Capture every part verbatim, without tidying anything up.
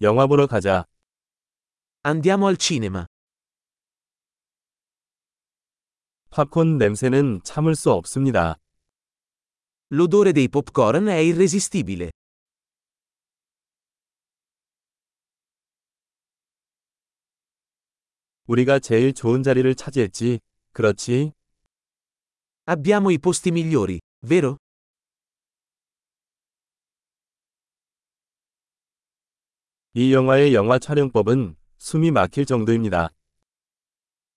영화 보러 가자. Andiamo al cinema. 팝콘 냄새는 참을 수 없습니다. L'odore dei popcorn è irresistibile. 우리가 제일 좋은 자리를 차지했지, 그렇지? Abbiamo i posti migliori, vero? 이 영화의 영화 촬영법은 숨이 막힐 정도입니다.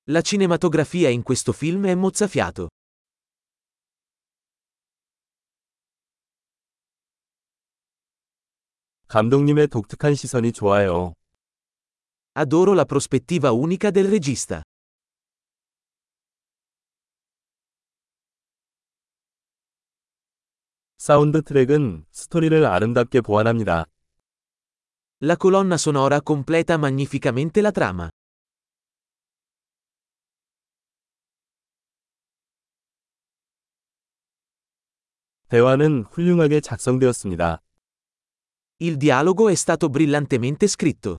La cinematografia in questo film è mozzafiato. 감독님의 독특한 시선이 좋아요. Adoro la prospettiva unica del regista. 사운드 트랙은 스토리를 아름답게 보완합니다. La colonna sonora completa magnificamente la trama. 대화는 훌륭하게 작성되었습니다. Il dialogo è stato brillantemente scritto.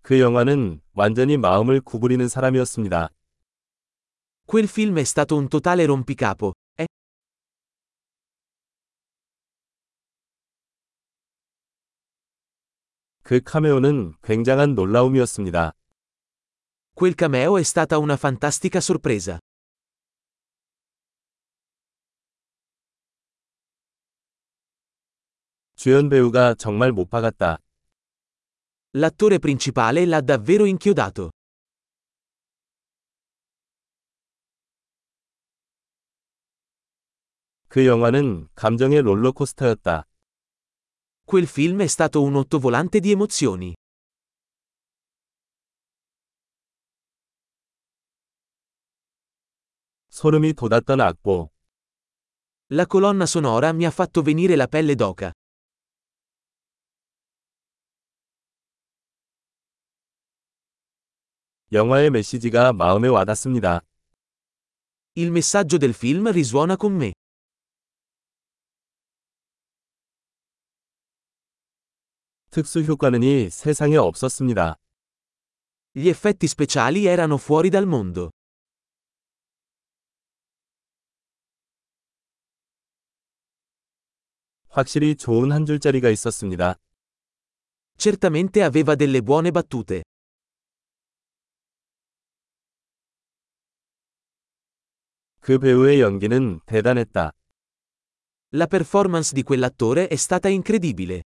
그 영화는 완전히 마음을 구부리는 사람이었습니다. Quel film è stato un totale rompicapo. Eh? 그 카메오는 굉장한 놀라움이었습니다. Quel cameo è stata una fantastica sorpresa. 주연 배우가 정말 못 박았다. L'attore principale l'ha davvero inchiodato. 그 영화는 감정의 롤러코스터였다. Quel film è stato un ottovolante di emozioni. 소름이 돋았던 악보. La colonna sonora mi ha fatto venire la pelle d'oca. 영화의 메시지가 마음에 와닿습니다. Il messaggio del film risuona con me. 특수 효과는 이 세상에 없었습니다. Gli effetti speciali erano fuori dal mondo. 확실히 좋은 한 줄짜리가 있었습니다. Certamente aveva delle buone battute. 그 배우의 연기는 대단했다. La performance di quell'attore è stata incredibile.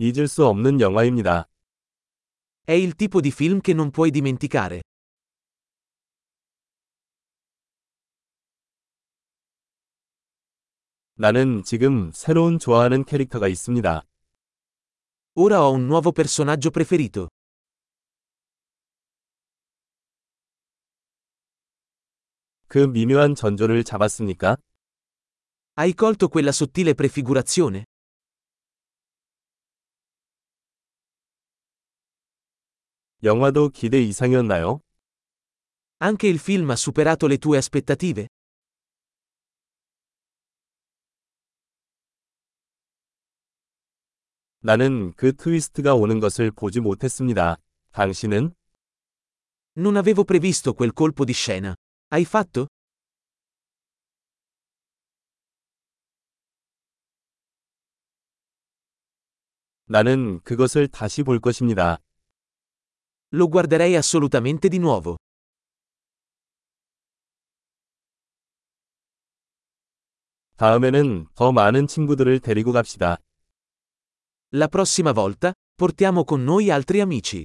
잊을 수 없는 영화입니다. È il tipo di film che non puoi dimenticare. 나는 지금 새로운 좋아하는 캐릭터가 있습니다. Ora ho un nuovo personaggio preferito. 그 미묘한 전조를 잡았습니까? Hai colto quella sottile prefigurazione? 영화도 기대 이상이었나요? Anche il film ha superato le tue aspettative? 나는 그 트위스트가 오는 것을 보지 못했습니다. 당신은? Non avevo previsto quel colpo di scena. Hai fatto? 나는 그것을 다시 볼 것입니다. Lo guarderei assolutamente di nuovo. 다음에는 더 많은 친구들을 데리고 갑시다. La prossima volta, portiamo con noi altri amici.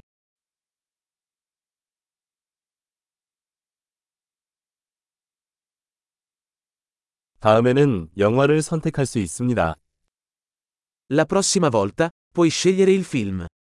다음에는 영화를 선택할 수 있습니다. La prossima volta, puoi scegliere il film.